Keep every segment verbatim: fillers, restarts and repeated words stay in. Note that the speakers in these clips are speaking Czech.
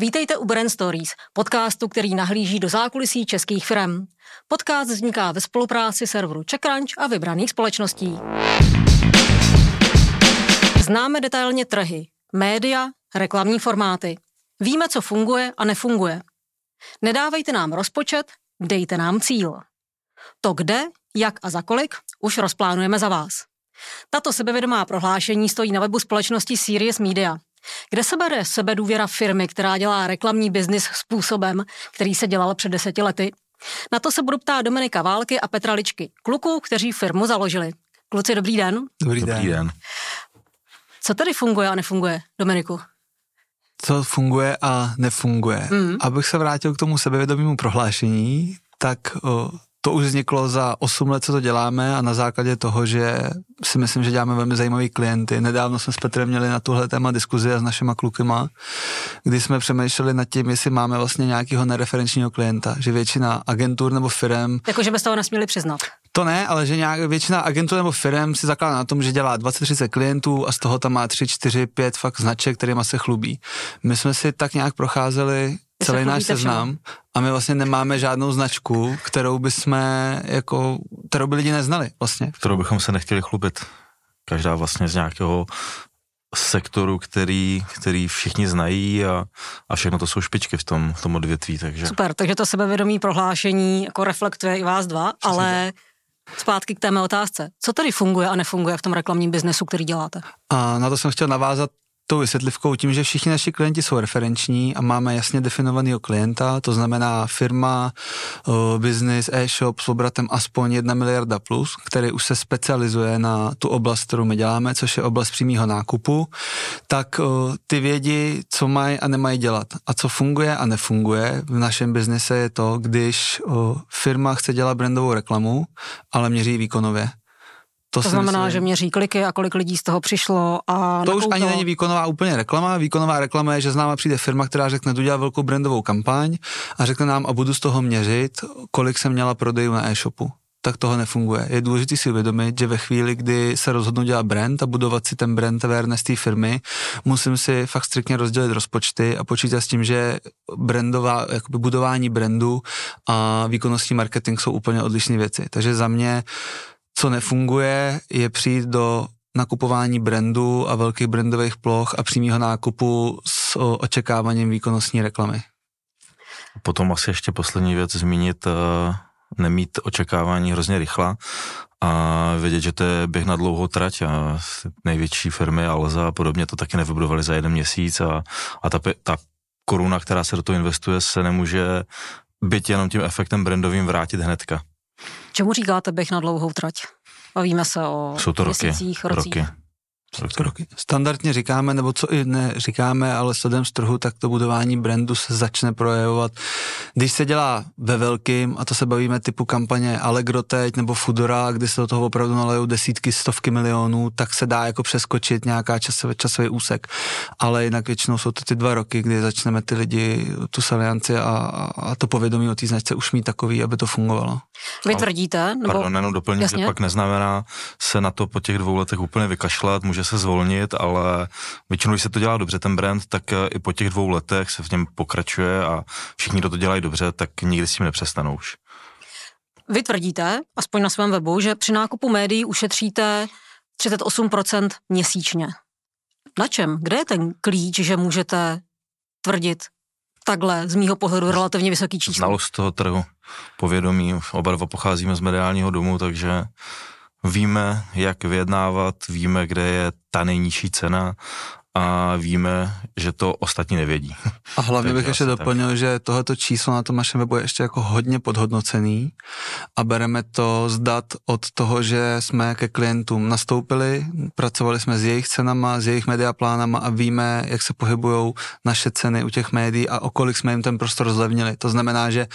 Vítejte u Brand Stories, podcastu, který nahlíží do zákulisí českých firm. Podcast vzniká ve spolupráci serveru CzechCrunch a vybraných společností. Známe detailně trhy, média, reklamní formáty. Víme, co funguje a nefunguje. Nedávejte nám rozpočet, dejte nám cíl. To kde, jak a za kolik už rozplánujeme za vás. Tato sebevědomá prohlášení stojí na webu společnosti Serious Media, kde se bere sebedůvěra firmy, která dělá reklamní biznis způsobem, který se dělal před deseti lety. Na to se budu ptát Dominika Války a Petra Lyčky, kluků, kteří firmu založili. Kluci, dobrý den. Dobrý den. Dobrý den. Co tady funguje a nefunguje, Dominiku? Co funguje a nefunguje? Mm. Abych se vrátil k tomu sebevědomému prohlášení, tak o, to už vzniklo za osm let, co to děláme, a na základě toho, že si myslím, že děláme velmi zajímavý klienty. Nedávno jsme s Petrem měli na tuhle téma diskuzi a s našima klukama, kdy jsme přemýšleli nad tím, jestli máme vlastně nějakého nereferenčního klienta, že většina agentur nebo firem... Jako, že bez toho nesměli přiznat. To ne, ale že nějak většina agentů nebo firem si zakládá na tom, že dělá dvacet až třicet klientů a z toho tam má tři, čtyři, pět fakt značek, kterýma se chlubí. My jsme si tak nějak procházeli celý náš seznam a my vlastně nemáme žádnou značku, kterou bychom jako, kterou by lidi neznali vlastně. Kterou bychom se nechtěli chlubit. Každá vlastně z nějakého sektoru, který, který všichni znají a, a všechno to jsou špičky v tom, v tom odvětví. Takže. Super, takže to sebevědomí prohlášení jako reflektuje i vás dva, přesně, ale... Zpátky k té mé otázce. Co tady funguje a nefunguje v tom reklamním biznesu, který děláte? A na to jsem chtěl navázat tou vysvětlivkou tím, že všichni naši klienti jsou referenční a máme jasně definovaného klienta, to znamená firma, business, e-shop s obratem aspoň jedna miliarda plus, který už se specializuje na tu oblast, kterou my děláme, což je oblast přímého nákupu, tak ty vědí, co mají a nemají dělat. A co funguje a nefunguje v našem biznise je to, když firma chce dělat brandovou reklamu, ale měří výkonově. To, to znamená, myslím, že měří kliky a kolik lidí z toho přišlo a... To už ani není výkonová úplně reklama. Výkonová reklama je, že s náma přijde firma, která řekne, jdu dělat velkou brandovou kampaň a řekne nám a budu z toho měřit, kolik jsem měla prodejů na e-shopu. Tak toho nefunguje. Je důležité si uvědomit, že ve chvíli, kdy se rozhodnu dělat brand a budovat si ten brand awareness té firmy, musím si fakt striktně rozdělit rozpočty a počítat s tím, že brandová, jakoby budování brandu a výkonnostní marketing jsou úplně odlišné věci. Takže za mě co nefunguje, je přijít do nakupování brandů a velkých brandových ploch a přímého nákupu s očekáváním výkonnostní reklamy. Potom asi ještě poslední věc zmínit, nemít očekávání hrozně rychle a vědět, že to je běh na dlouhou trať a největší firmy Alza a podobně to taky nevybudovaly za jeden měsíc a, a ta, ta koruna, která se do toho investuje, se nemůže být jenom tím efektem brandovým vrátit hnedka. Čemu říkáte běh na dlouhou trať? Bavíme se o měsících, rocích. Roky. Roky. Roky. Standardně říkáme, nebo co i ne říkáme, ale sledem z trhu, tak to budování brandu se začne projevovat. Když se dělá ve velkým, a to se bavíme typu kampaně Allegro teď nebo Foodora, kdy se do toho opravdu nalejou desítky, stovky milionů, tak se dá jako přeskočit nějaká časový, časový úsek. Ale jinak většinou jsou to ty dva roky, kdy začneme ty lidi, tu salianci a, a to povědomí o té značce už mít takový, aby to fungovalo. Vy tvrdíte? Nebo... Pardon, jenom doplním, jasně, že pak neznamená se na to po těch dvou letech úplně vykašlat, může se zvolnit, ale většinou, když se to dělá dobře, ten brand, tak i po těch dvou letech se v něm pokračuje a všichni, kdo to dělají dobře, tak nikdy s tím nepřestanou už. Vy tvrdíte, aspoň na svém webu, že při nákupu médií ušetříte třicet osm procent měsíčně. Na čem? Kde je ten klíč, že můžete tvrdit takhle, z mýho pohledu, relativně vysoký číslo? Znalost toho trhu, povědomí, oba dva pocházíme z mediálního domu, takže víme, jak vyjednávat, víme, kde je ta nejnižší cena a víme, že to ostatní nevědí. A hlavně bych ještě doplnil, tak, že tohleto číslo na tom našem webu je ještě jako hodně podhodnocený a bereme to z dat od toho, že jsme ke klientům nastoupili, pracovali jsme s jejich cenama, s jejich mediaplánama a víme, jak se pohybujou naše ceny u těch médií a o kolik jsme jim ten prostor zlevnili. To znamená, že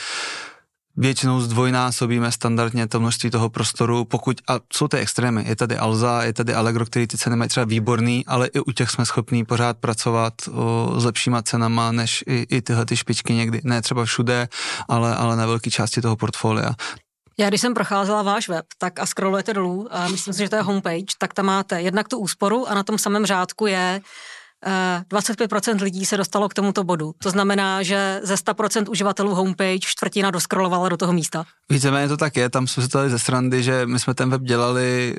většinou zdvojnásobíme standardně to množství toho prostoru, pokud, a jsou ty extrémy, je tady Alza, je tady Allegro, který ty ceny mají třeba výborný, ale i u těch jsme schopní pořád pracovat o, s lepšíma cenama, než i, i tyhle ty špičky někdy, ne třeba všude, ale, ale na velké části toho portfolia. Já když jsem procházela váš web, tak a scrollujete dolů, a myslím si, že to je homepage, tak tam máte jednak tu úsporu a na tom samém řádku je dvacet pět procent lidí se dostalo k tomuto bodu. To znamená, že ze sto procent uživatelů homepage čtvrtina doskrolovala do toho místa. Víceméně to tak je, tam jsme se tady ze srandy, že my jsme ten web dělali,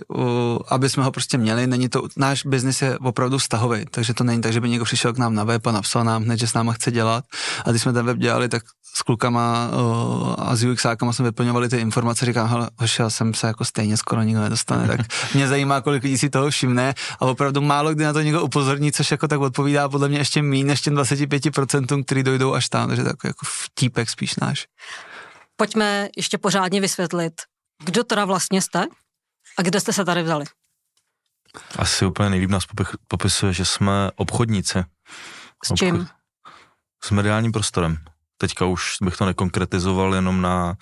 aby jsme ho prostě měli, není to, náš biznis je opravdu vztahový, takže to není tak, že by někdo přišel k nám na web a napsal nám hned, že s náma chce dělat. A když jsme ten web dělali, tak s klukama o, a s UXákama jsme vyplňovali ty informace, říkám, hele, hošel jsem se jako stejně skoro nikdo nedostane, tak mě zajímá, kolik lidí si toho všimne a opravdu málo kdy na to někdo upozorní, což jako tak odpovídá podle mě ještě míň než těm dvacet pět procent, který dojdou až tam, takže tak jako vtípek spíš náš. Pojďme ještě pořádně vysvětlit, kdo teda vlastně jste a kde jste se tady vzali? Asi úplně nejlíp nás popisuje, že jsme obchodníci. S čím? Obchod... S mediálním prostorem. Teďka už bych to nekonkretizoval jenom na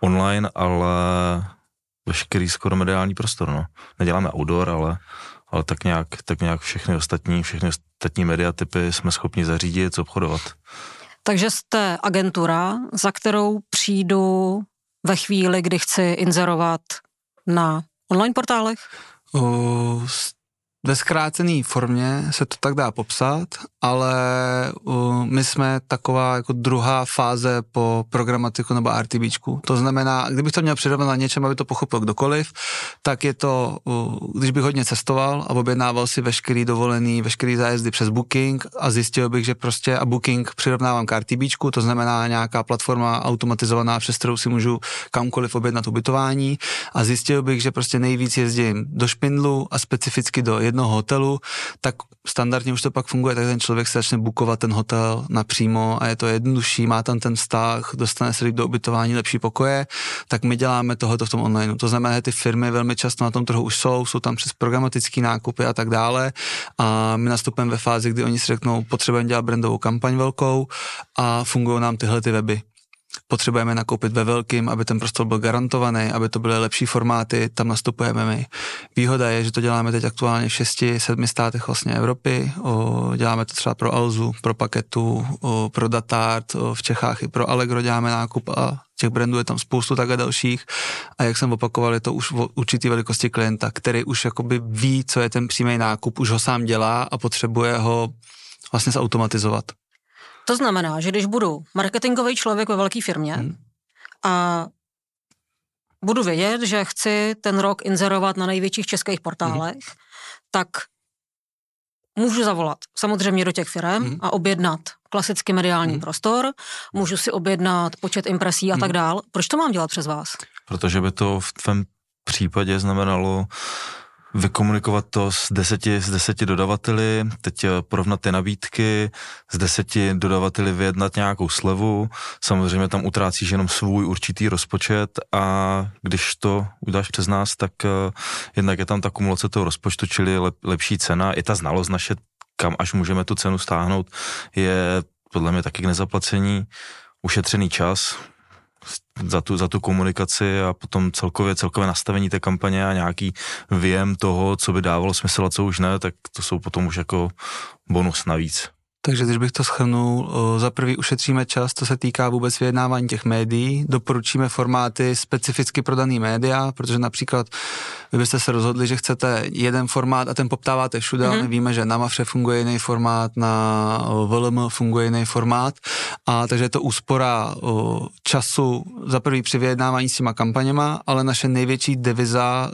online, ale veškerý skoro mediální prostor, no. Neděláme outdoor, ale, ale tak nějak, tak nějak všechny ostatní, všechny ostatní mediatypy jsme schopni zařídit, obchodovat. Takže jste agentura, za kterou přijdu ve chvíli, kdy chci inzerovat na online portálech? Uh, ve zkrácené formě se to tak dá popsat, ale uh, my jsme taková jako druhá fáze po programatiku nebo RTBčku. To znamená, kdybych to měl přirovnat na něčem, aby to pochopil kdokoliv, tak je to, uh, když bych hodně cestoval a objednával si veškerý dovolený, veškerý zájezdy přes Booking a zjistil bych, že prostě a Booking přirovnávám k RTBčku, to znamená nějaká platforma automatizovaná, přes kterou si můžu kamkoliv objednat ubytování a zjistil bych, že prostě nejvíc jezdím do Špindlu a specificky do jednoho hotelu, tak standardně už to pak funguje, tak ten člověk se začne bookovat ten hotel napřímo a je to jednodušší, má tam ten vztah, dostane se do ubytování, lepší pokoje, tak my děláme tohoto v tom online. To znamená, že ty firmy velmi často na tom trhu už jsou, jsou tam přes programatický nákupy a tak dále a my nastupujeme ve fázi, kdy oni si řeknou, potřebujeme dělat brandovou kampaň velkou a fungují nám tyhle ty weby. Potřebujeme nakoupit ve velkým, aby ten prostor byl garantovaný, aby to byly lepší formáty, tam nastupujeme my. Výhoda je, že to děláme teď aktuálně v šesti, sedmi státech vlastně Evropy, o, děláme to třeba pro Alzu, pro Packetu, o, pro Datart, o, v Čechách i pro Allegro děláme nákup a těch brandů je tam spoustu tak a dalších a jak jsem opakoval, je to už v určitý velikosti klienta, který už jakoby ví, co je ten přímý nákup, už ho sám dělá a potřebuje ho vlastně zautomatizovat. To znamená, že když budu marketingový člověk ve velké firmě hmm. a budu vědět, že chci ten rok inzerovat na největších českých portálech, hmm. tak můžu zavolat samozřejmě do těch firem hmm. a objednat klasický mediální hmm. prostor, můžu si objednat počet impresí a tak dál. Proč to mám dělat přes vás? Protože by to v tvém případě znamenalo vykomunikovat to s deseti, s deseti dodavateli, teď porovnat ty nabídky, s deseti dodavateli vyjednat nějakou slevu, samozřejmě tam utrácíš jenom svůj určitý rozpočet a když to uděláš přes nás, tak jednak je tam ta kumulace toho rozpočtu, čili lep, lepší cena, i ta znalost naše, kam až můžeme tu cenu stáhnout, je podle mě taky k nezaplacení, ušetřený čas, za tu, za tu komunikaci a potom celkově, celkové nastavení té kampaně a nějaký věm toho, co by dávalo smysl a co už ne, tak to jsou potom už jako bonus navíc. Takže když bych to shrnul, za prvý ušetříme čas, to se týká vůbec vyjednávání těch médií, doporučíme formáty specificky pro daný média, protože například vy byste se rozhodli, že chcete jeden formát a ten poptáváte všude, mm-hmm. ale my víme, že na Mafře funguje jiný formát, na V L M funguje jiný formát a takže je to úspora času za prvý při vyjednávání s těma kampaněma, ale naše největší deviza,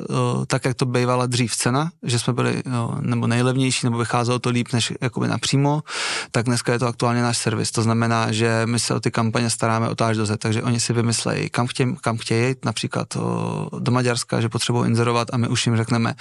tak jak to bývala dřív cena, že jsme byli nebo nejlevnější, nebo vycházelo to líp než jakoby napřímo, tak dneska je to aktuálně náš servis. To znamená, že my se o ty kampaně staráme od až do Z, takže oni si vymyslejí, kam chtějí, kam chtějí jít, například o, do Maďarska, že potřebují inzerovat a my už jim řekneme,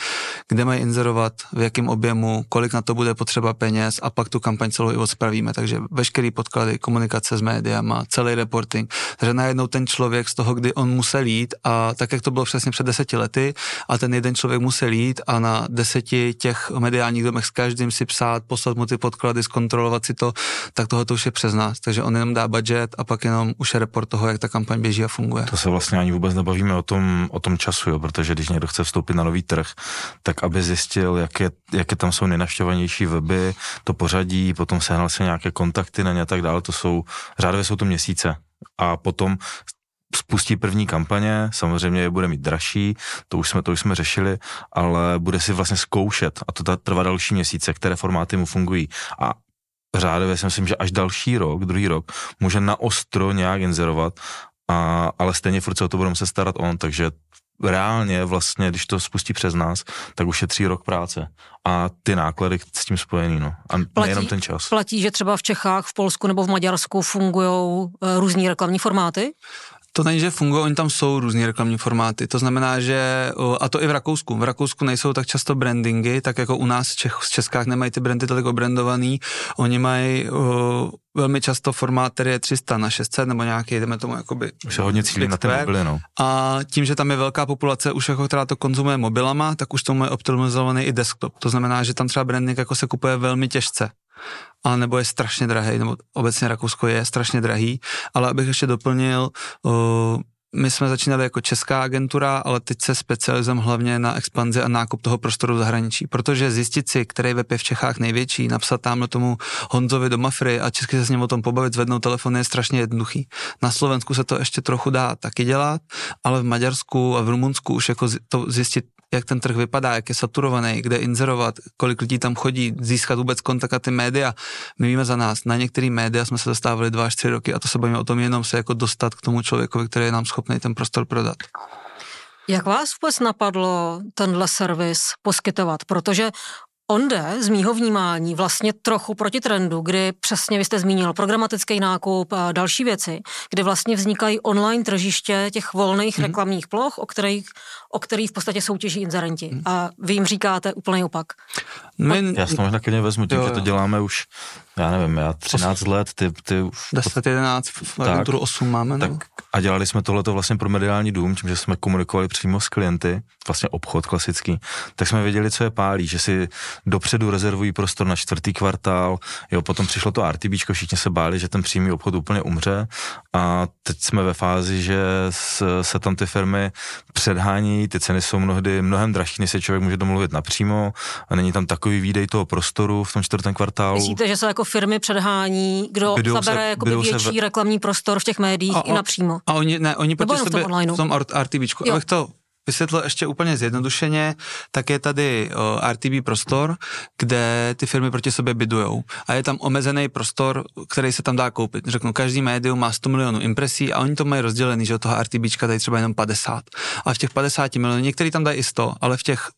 kde mají inzerovat, v jakém objemu, kolik na to bude potřeba peněz a pak tu kampaň celou i odspravíme. Takže veškerý podklady, komunikace s médiama, celý reporting. Takže najednou ten člověk z toho, kdy on musel jít a tak, jak to bylo přesně před deseti lety a ten jeden člověk musel jít a na deseti těch mediálních domech s každým si psát, poslat mu ty podklady z kontrolu, si to, tak tohle to už je přes nás. Takže on jenom dá budget a pak jenom už je report toho, jak ta kampaň běží a funguje. To se vlastně ani vůbec nebavíme o tom, o tom času, jo, protože když někdo chce vstoupit na nový trh, tak aby zjistil, jaké, jaké tam jsou nejnavštěvovanější weby, to pořadí, potom sehnal se nějaké kontakty na ně a tak dále, to jsou, řádově jsou to měsíce. A potom spustí první kampaně, samozřejmě je bude mít dražší, to už jsme, to už jsme řešili, ale bude si vlastně zkoušet a to trvá další měsíce, které formáty mu fungují a řádově si myslím, že až další rok, druhý rok, může naostro nějak inzerovat, a, ale stejně furt se o to budeme se starat on, takže reálně vlastně, když to spustí přes nás, tak už je tři rok práce a ty náklady s tím spojený, no. A platí, nejenom ten čas. Platí, že třeba v Čechách, v Polsku nebo v Maďarsku fungujou e, různý reklamní formáty? To není, že fungují, oni tam jsou různý reklamní formáty, to znamená, že, a to i v Rakousku, v Rakousku nejsou tak často brandingy, tak jako u nás v, Čech, v Českách nemají ty brandy tolik obrandovaný, oni mají uh, velmi často formát, který je tři sta na šest set, nebo nějaký, jdeme tomu jakoby... Už je hodně cílí na ten mobily, no. A tím, že tam je velká populace, už jako která to konzumuje mobilama, tak už to mají optimalizovaný i desktop, to znamená, že tam třeba branding jako se kupuje velmi těžce. A nebo je strašně drahý, nebo obecně Rakousko je strašně drahý, ale abych ještě doplnil, uh, my jsme začínali jako česká agentura, ale teď se specializujeme hlavně na expanzi a nákup toho prostoru v zahraničí, protože zjistit si, který web je v Čechách největší, napsat tamhle tomu Honzovi do Mafry a česky se s ním o tom pobavit, zvednout telefon je strašně jednoduchý. Na Slovensku se to ještě trochu dá taky dělat, ale v Maďarsku a v Rumunsku už jako to zjistit, jak ten trh vypadá, jak je saturovaný, kde inzerovat, kolik lidí tam chodí, získat vůbec kontakt a ty média. My víme za nás, na některé média jsme se dostávali dva až tři roky a to se bavíme o tom jenom se jako dostat k tomu člověku, který je nám schopný ten prostor prodat. Jak vás vůbec napadlo tenhle servis poskytovat? Protože on jde z mýho vnímání vlastně trochu proti trendu, kdy přesně vy jste zmínil programatický nákup a další věci, kdy vlastně vznikají online tržiště těch volných mm. reklamních ploch, o kterých o kterých v podstatě soutěží inzerenti. Mm. A vy jim říkáte úplně opak. My... Já si to možná klidně vezmu, tím, jo, jo. že to děláme už, já nevím, já třináct osm let, ty... ty deset, jedenáct, v agenturu osm máme. Tak, a dělali jsme tohleto vlastně pro mediální dům, tím, že jsme komunikovali přímo s klienty, vlastně obchod klasický, tak jsme věděli, co je pálí, že si dopředu rezervují prostor na čtvrtý kvartál, jo, potom přišlo to RTBčko, všichni se báli, že ten přímý obchod úplně umře a teď jsme ve fázi, že se tam ty firmy předhání, ty ceny jsou mnohdy mnohem dražší, než se člověk může domluvit napřímo a není tam takový výdej toho prostoru v tom čtvrtém kvartálu. Myslíte, že se jako firmy předhání, kdo bydou zabere se, jako větší v... reklamní prostor v těch médiích a, i napřímo? A oni, ne, oni proti sebe v tom RTBčku, abych to... Vysvětlo ještě úplně zjednodušeně, tak je tady o, R T B prostor, kde ty firmy proti sobě bidujou. A je tam omezený prostor, který se tam dá koupit. Řeknu, každý médium má sto milionů impresí a oni to mají rozdělený, že od toho RTBčka tady třeba jenom padesát. A v těch padesáti milionů, některý tam dají i sto, ale v těch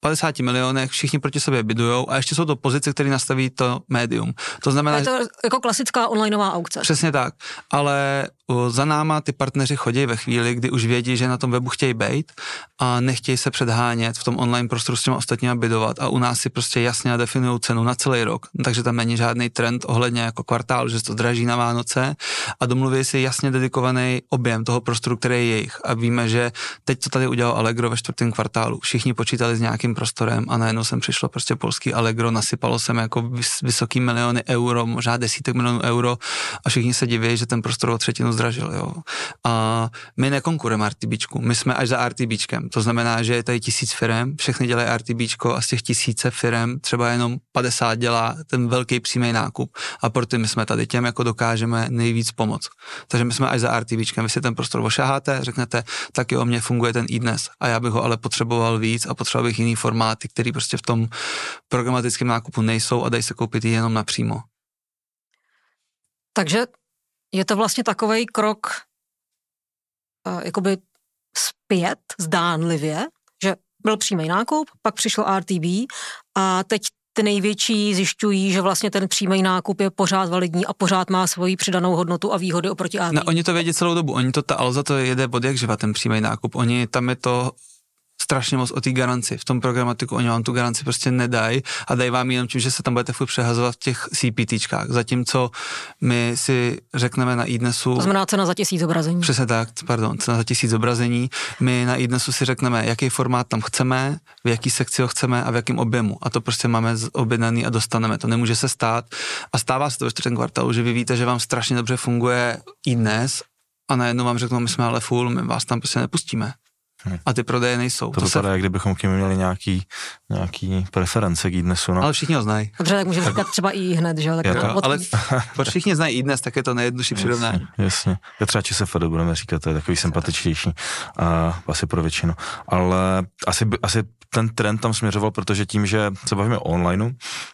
padesáti milionech všichni proti sobě bidujou a ještě jsou to pozice, které nastaví to médium. To znamená, je to jako klasická onlineová aukce. Přesně tak, ale za náma ty partneři chodí ve chvíli, kdy už vědí, že na tom webu chtějí bejt a nechtějí se předhánět v tom online prostoru s těma ostatníma bidovat a u nás si prostě jasně definují cenu na celý rok, takže tam není žádný trend ohledně jako kvartál, že se to draží na Vánoce a domluví si jasně dedikovaný objem toho prostoru, který je jejich a víme, že teď to tady udělal Allegro ve čtvrtém kvartálu, všichni počítali s nějakým prostorem a najednou sem přišlo prostě polský Allegro, nasypalo sem jako vysoký miliony euro, možná desítek milionů euro a všichni se diví, že ten prostor o třetinu zdražil, jo. A my nekonkurujeme RTBčku, my jsme až za RTBčkem, to znamená, že je tady tisíc firem, všechny dělají RTBčko a z těch tisíce firem třeba jenom padesát dělá ten velký přímý nákup a proto my jsme tady těm jako dokážeme nejvíc pomoct. Takže my jsme až za RTBčkem, vy si ten prostor ošaháte, řeknete, tak jo, mně funguje ten iDNES a já bych ho ale potřeboval víc a potřeboval bych jiný formáty, které prostě v tom programatickém nákupu nejsou a dají se koupit jenom napřímo. Takže je to vlastně takovej krok uh, jakoby zpět zdánlivě, že byl přímý nákup, pak přišlo R T B a teď ty největší zjišťují, že vlastně ten přímý nákup je pořád validní a pořád má svoji přidanou hodnotu a výhody oproti R T B. No, oni to vědí celou dobu, oni to, ta Alza to jede od jak živa ten přímý nákup, oni tam je to strašně moc o té garanci. V tom programatiku oni vám tu garanci prostě nedají a dají vám jenom tím, že se tam budete furt přehazovat v těch C P T čkách. Zatímco my si řekneme na iDNESu... To znamená cena za tisíc zobrazení. Přesně tak, pardon, cena za tisíc zobrazení. My na iDNESu si řekneme, jaký formát tam chceme, v jaký sekci ho chceme a v jakém objemu. A to prostě máme objednaný a dostaneme. To nemůže se stát. A stává se to ve čtvrtém kvartálu, že vy víte, že vám strašně dobře funguje iDNES a najednou vám řeknou, my jsme ale full, my vás tam prostě nepustíme. a ty prodeje nejsou. To, to vypadá, se... jak kdybychom k němu měli nějaký, nějaký preference k iDNESu. No. Ale všichni ho znají. Dobře, tak můžeme říkat třeba i hned, že jo? Od... Ale všichni znají iDNES, tak je to nejjednodušší přirovnání. Jasně. Já třeba ČSFD budeme říkat, to je takový sympatičtější. Uh, asi pro většinu. Ale asi, asi ten trend tam směřoval, protože tím, že se bavíme o onlineu,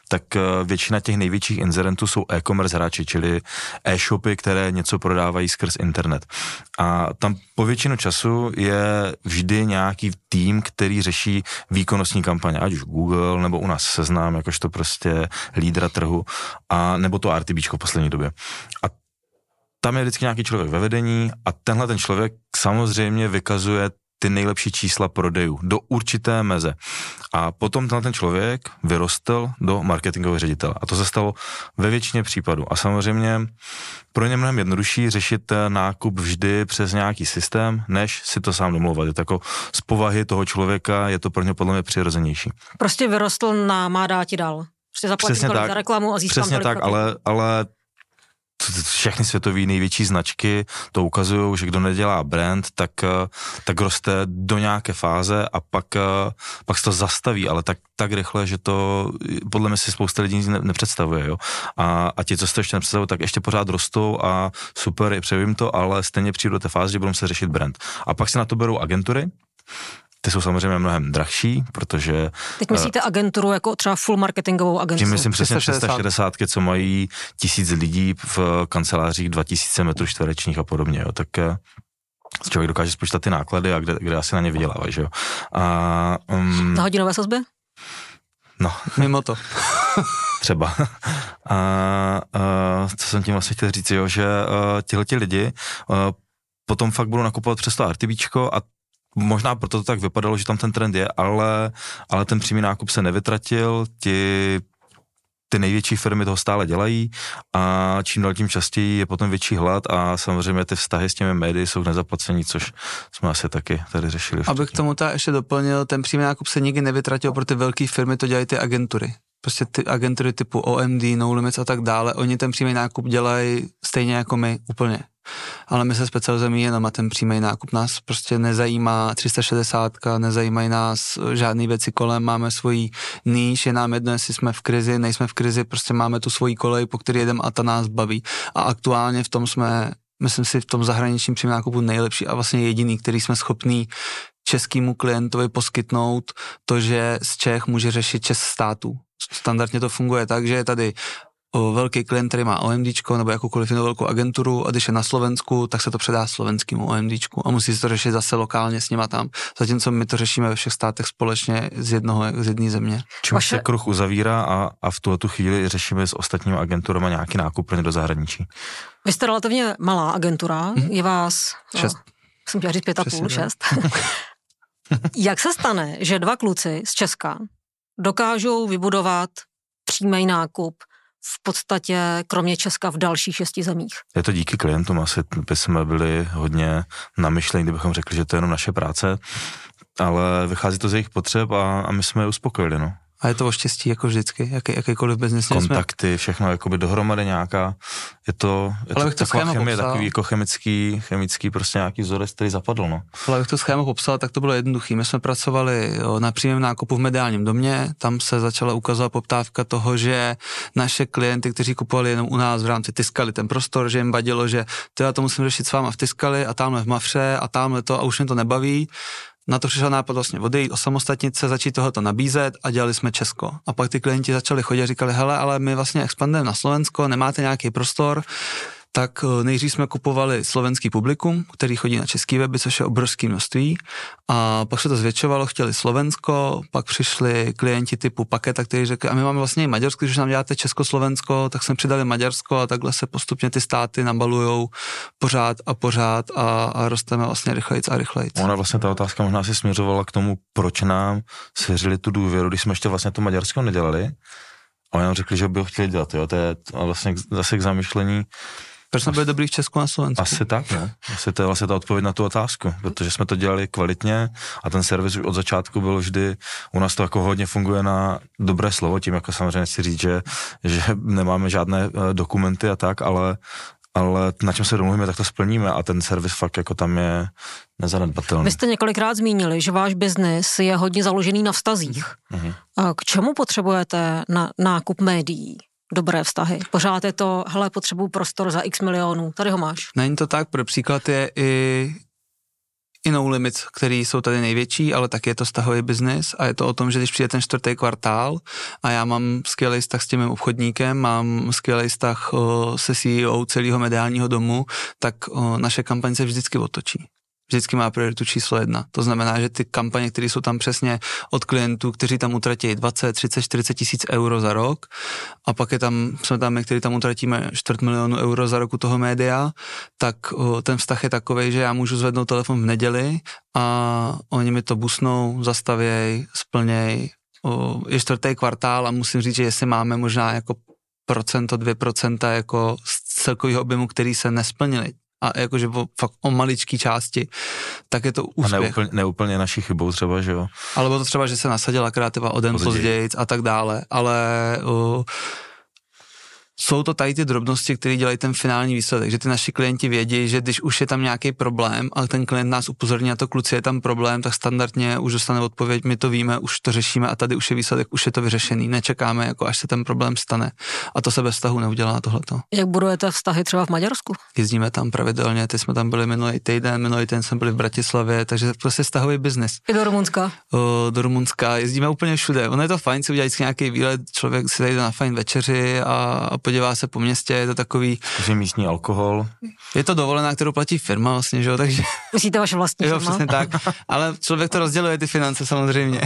tak většina těch největších inzerentů jsou e-commerce hráči, čili e-shopy, které něco prodávají skrz internet. A tam po většinu času je vždy nějaký tým, který řeší výkonnostní kampaně, ať už Google, nebo u nás Seznam, jakožto prostě lídra trhu, a nebo to RTBčko v poslední době. A tam je vždycky nějaký člověk ve vedení a tenhle ten člověk samozřejmě vykazuje ty nejlepší čísla prodejů do určité meze. A potom ten člověk vyrostl do marketingového ředitele. A to se stalo ve většině případů. A samozřejmě pro ně mnohem jednodušší řešit nákup vždy přes nějaký systém, než si to sám domlouvat. Je to jako z povahy toho člověka, je to pro ně podle mě přirozenější. Prostě vyrostl na má dáti dal. Prostě zaplatím tolik za reklamu a získám tolik. Přesně tak, ale... ale všechny světové největší značky to ukazují, že kdo nedělá brand, tak, tak roste do nějaké fáze a pak, pak se to zastaví, ale tak, tak rychle, že to podle mě si spousta lidí ne, nepředstavuje. Jo? A, a ti, co to ještě nepředstavují, tak ještě pořád rostou a super, přeju to, ale stejně přijdu do té fáze, že budou se řešit brand. A pak se na to berou agentury. Ty jsou samozřejmě mnohem drahší, protože... Teď myslíte agenturu jako třeba full marketingovou agenturu? Tím myslím přesně tři sta šedesát, co mají tisíc lidí v kancelářích, dva tisíce metrů čtverečních a podobně, jo, tak člověk dokáže spočítat ty náklady a kde, kde asi na ně vydělávají, že jo. A, um, na hodinové sazbě? No. Mimo to. Třeba. A, a, co jsem tím vlastně chtěl říct, jo, že tihleti lidi a, potom fakt budou nakupovat přes to RTBčko a možná proto to tak vypadalo, že tam ten trend je, ale, ale ten přímý nákup se nevytratil, ti, ty největší firmy toho stále dělají a čím dál tím častěji je potom větší hlad a samozřejmě ty vztahy s těmi médii jsou nezaplacení, což jsme asi taky tady řešili. Abych k tomu ta ještě doplnil, ten přímý nákup se nikdy nevytratil, pro ty velké firmy to dělají ty agentury. Prostě ty agentury typu O M D, No Limits a tak dále, oni ten přímý nákup dělají stejně jako my úplně. Ale my se specializujeme jenom na ten přímý nákup. Nás prostě nezajímá tři sta šedesát, nezajímají nás žádný věci kolem, máme svoji níž, je nám jedno, jestli jsme v krizi, nejsme v krizi, prostě máme tu svoji kolej, po který jedeme a ta nás baví. A aktuálně v tom jsme, myslím si, v tom zahraničním přímém nákupu nejlepší a vlastně jediný, který jsme schopní českému klientovi poskytnout to, že z Čech může řešit šest států. Standardně to funguje tak, že je tady velký klient, který má OMDčko nebo jakoukoliv jinou velkou agenturu a když je na Slovensku, tak se to předá slovenskému OMDčku a musí se to řešit zase lokálně s nima tam. Zatímco my to řešíme ve všech státech společně z jednoho, z jedné země. Čím Vaše... se kruh uzavírá a, a v tuhletu chvíli řešíme s ostatními agenturama nějaký nákup do zahraničí. Vy jste relativně malá agentura, mm-hmm. je vás... Šest. No, jsem chtěla říct pět a půl, šest. Jak se stane, že dva kluci z Česka dokážou vybudovat přímý nákup v podstatě kromě Česka v dalších šesti zemích? Je to díky klientům, asi by jsme byli hodně namyšlení, kdybychom řekli, že to je jenom naše práce, ale vychází to z jejich potřeb a, a my jsme je uspokojili, no. A je to o štěstí, jako vždycky, jaký, jakýkoliv biznes. Kontakty, všechno, jakoby dohromady nějaká, je to, je to, to taková chemie, popsal. Takový jako chemický, chemický prostě nějaký vzorec, který zapadl, no. Ale bych to schéma popsal, tak to bylo jednoduchý. My jsme pracovali na přímém nákupu v mediálním domě, tam se začala ukazovat poptávka toho, že naše klienty, kteří kupovali jenom u nás v rámci Tiskaly ten prostor, že jim vadilo, že to já to musím řešit s váma v Tiskali a tamhle v Mafře a tamhle to a už mě to nebaví. Na to přišel nápad vlastně odejít, osamostatnit se, začít tohoto nabízet a dělali jsme Česko. A pak ty klienti začali chodit a říkali, hele, ale my vlastně expandujeme na Slovensko, nemáte nějaký prostor, tak nejdřív jsme kupovali slovenský publikum, který chodí na český weby, což je obrovské množství. A pak se to zvětšovalo, chtěli Slovensko, pak přišli klienti typu Packeta, kteří řekli, a my máme vlastně i Maďarsko, když nám děláte Česko-Slovensko, tak jsme přidali Maďarsko a takhle se postupně ty státy nabalujou pořád a pořád a, a rosteme vlastně rychlejc a rychlejc. Ona vlastně ta otázka možná si směřovala k tomu, proč nám svěřili tu důvěru, když jsme ještě vlastně to Maďarsko nedělali. A nám řekli, že by ho chtěli dělat, jo, to je vlastně zase k zamyšlení. Proč jsme byli dobrý v Česku a Slovensku? Asi tak, ne? Asi to je vlastně ta odpověď na tu otázku, protože jsme to dělali kvalitně a ten servis už od začátku byl vždy, u nás to jako hodně funguje na dobré slovo, tím jako samozřejmě chci říct, že, že nemáme žádné dokumenty a tak, ale ale na čem se domluvíme, tak to splníme a ten servis fakt jako tam je nezanedbatelný. Vy jste několikrát zmínili, že váš biznis je hodně založený na vztazích. Mhm. K čemu potřebujete na nákup médií? Dobré vztahy. Pořád je to, hele, potřebuji prostor za x milionů, tady ho máš. Není to tak, pro příklad je i, i No Limits, který jsou tady největší, ale taky je to vztahový biznis a je to o tom, že když přijde ten čtvrtý kvartál a já mám skvělý vztah s tím mým obchodníkem, mám skvělý vztah o, se C E O celého mediálního domu, tak o, naše kampaň se vždycky otočí. Vždycky má prioritu číslo jedna. To znamená, že ty kampaně, které jsou tam přesně od klientů, kteří tam utratí dvacet, třicet, čtyřicet tisíc euro za rok a pak je tam, jsme tam, který tam utratíme čtvrt milionu euro za rok u toho média, tak o, ten vztah je takovej, že já můžu zvednout telefon v neděli a oni mi to busnou, zastavěj, splněj. O, je čtvrtý kvartál a musím říct, že jestli máme možná jako procento, dvě procenta jako z celkového objemu, který se nesplnili, a jakože o, fakt o maličký části, tak je to úspěch. A neúplně, neúplně naší chybou třeba, že jo? Ale bylo to třeba, že se nasadila kreativa o den později a tak dále, ale uh, jsou to tady ty drobnosti, které dělají ten finální výsledek, že ty naši klienti vědí, že když už je tam nějaký problém a ten klient nás upozorní na to, kluci, je tam problém, tak standardně už dostane odpověď, my to víme, už to řešíme a tady už je výsledek, už je to vyřešený, nečekáme, jako až se ten problém stane. A to se bez vztahu neudělá tohleto. Jak budujete vztahy třeba v Maďarsku? Jezdíme tam pravidelně, teď jsme tam byli minulý týden, minulý týden jsme byli v Bratislavě, takže prostě vztahový biznis. I do Rumunska. O, do Rumunska jezdíme úplně všude. Ono je to fajn, si udělat nějaký výlet, člověk si jde na fajn večeři a, a podívá se po městě, je to takový... Je místní alkohol. Je to dovolená, kterou platí firma vlastně, že jo, takže... Musíte vaše vlastní firma. Jo, přesně tak. Ale člověk to rozděluje, ty finance samozřejmě.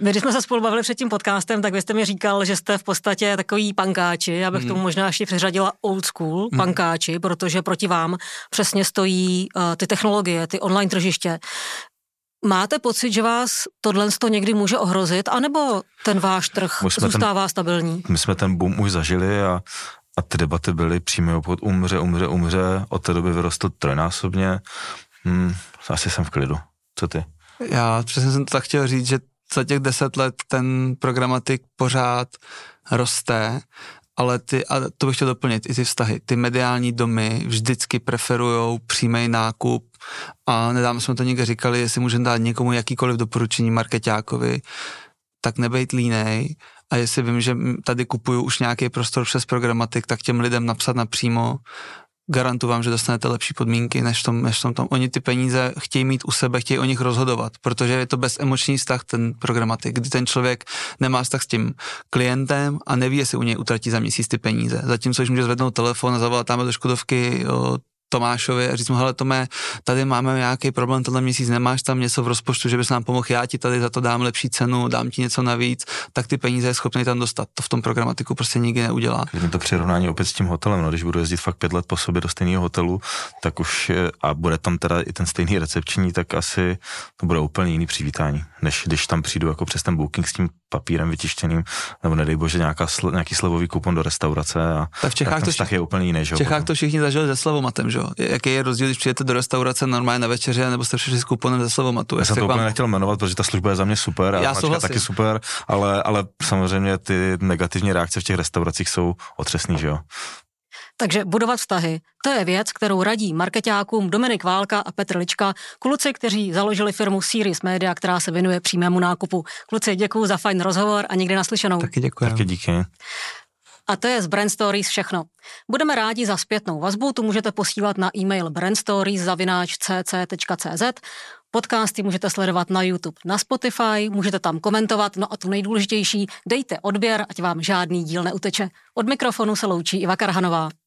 My, když jsme se spolu bavili před tím podcastem, tak vy jste mi říkal, že jste v podstatě takový pankáči, já bych hmm. tomu možná ještě přiřadila old school hmm. pankáči, protože proti vám přesně stojí uh, ty technologie, ty online tržiště. Máte pocit, že vás tohle někdy může ohrozit, anebo ten váš trh zůstává ten, stabilní? My jsme ten boom už zažili a, a ty debaty byly přímý obchod umře, umře, umře, od té doby vyrostl trojnásobně. Hmm, asi jsem v klidu. Co ty? Já přesně jsem to tak chtěl říct, že za těch deset let ten programatik pořád roste, ale ty, a to bych chtěl doplnit, i ty vztahy, ty mediální domy vždycky preferujou přímý nákup a nedávno jsme to někde říkali, jestli můžeme dát někomu jakýkoliv doporučení markeťákovi, tak nebejt línej a jestli vím, že tady kupuju už nějaký prostor přes programatik, tak těm lidem napsat napřímo, garantuju vám, že dostanete lepší podmínky, než v tom, než v tom, tom. Oni ty peníze chtějí mít u sebe, chtějí o nich rozhodovat, protože je to bezemoční vztah ten programatik, kdy ten člověk nemá vztah s tím klientem a neví, jestli u něj utratí za měsíc ty peníze. Zatímco když může zvednout telefon a zavolat tam do Škodovky, jo, Tomášovi a říct mu, hele Tome, tady máme nějaký problém, tenhle měsíc nemáš tam něco v rozpočtu, že bys nám pomohl, já ti tady za to dám lepší cenu, dám ti něco navíc, tak ty peníze je schopný tam dostat. To v tom programatiku prostě nikdy neudělá. Když mi to přirovnání opět s tím hotelem, no, když budu jezdit fakt pět let po sobě do stejného hotelu, tak už a bude tam teda i ten stejný recepční, tak asi to bude úplně jiný přivítání, než když tam přijdu jako přes ten Booking s tím papírem vytištěným, nebo nedej bože nějaká sl, nějaký slevový kupon do restaurace a tak v Čechách to vši- je úplně jiný, že v Čechách to všichni zažili se slevomatem, že jo. Jaký je rozdíl, když přijete do restaurace normálně na večeře, nebo jste přišli s kuponem ze slevomatu? Já jsem to úplně vám... nechtěl jmenovat, protože ta služba je za mě super a já mačka taky super, ale ale samozřejmě ty negativní reakce v těch restauracích jsou otřesný, že jo. Takže budovat vztahy, to je věc, kterou radí markeťákům Dominik Válka a Petr Lyčka, kluci, kteří založili firmu Serious Media, která se věnuje přímému nákupu. Kluci, děkuju za fajn rozhovor a někdy naslyšenou. Taky děkuji. Taky díky. A to je z Brand Stories všechno. Budeme rádi za zpětnou vazbu, tu můžete posílat na e-mail brandstories zavináč cz tečka cz. Podcasty můžete sledovat na YouTube, na Spotify, můžete tam komentovat, no a tu nejdůležitější, dejte odběr, ať vám žádný díl neuteče. Od mikrofonu se loučí Iva Karhanová.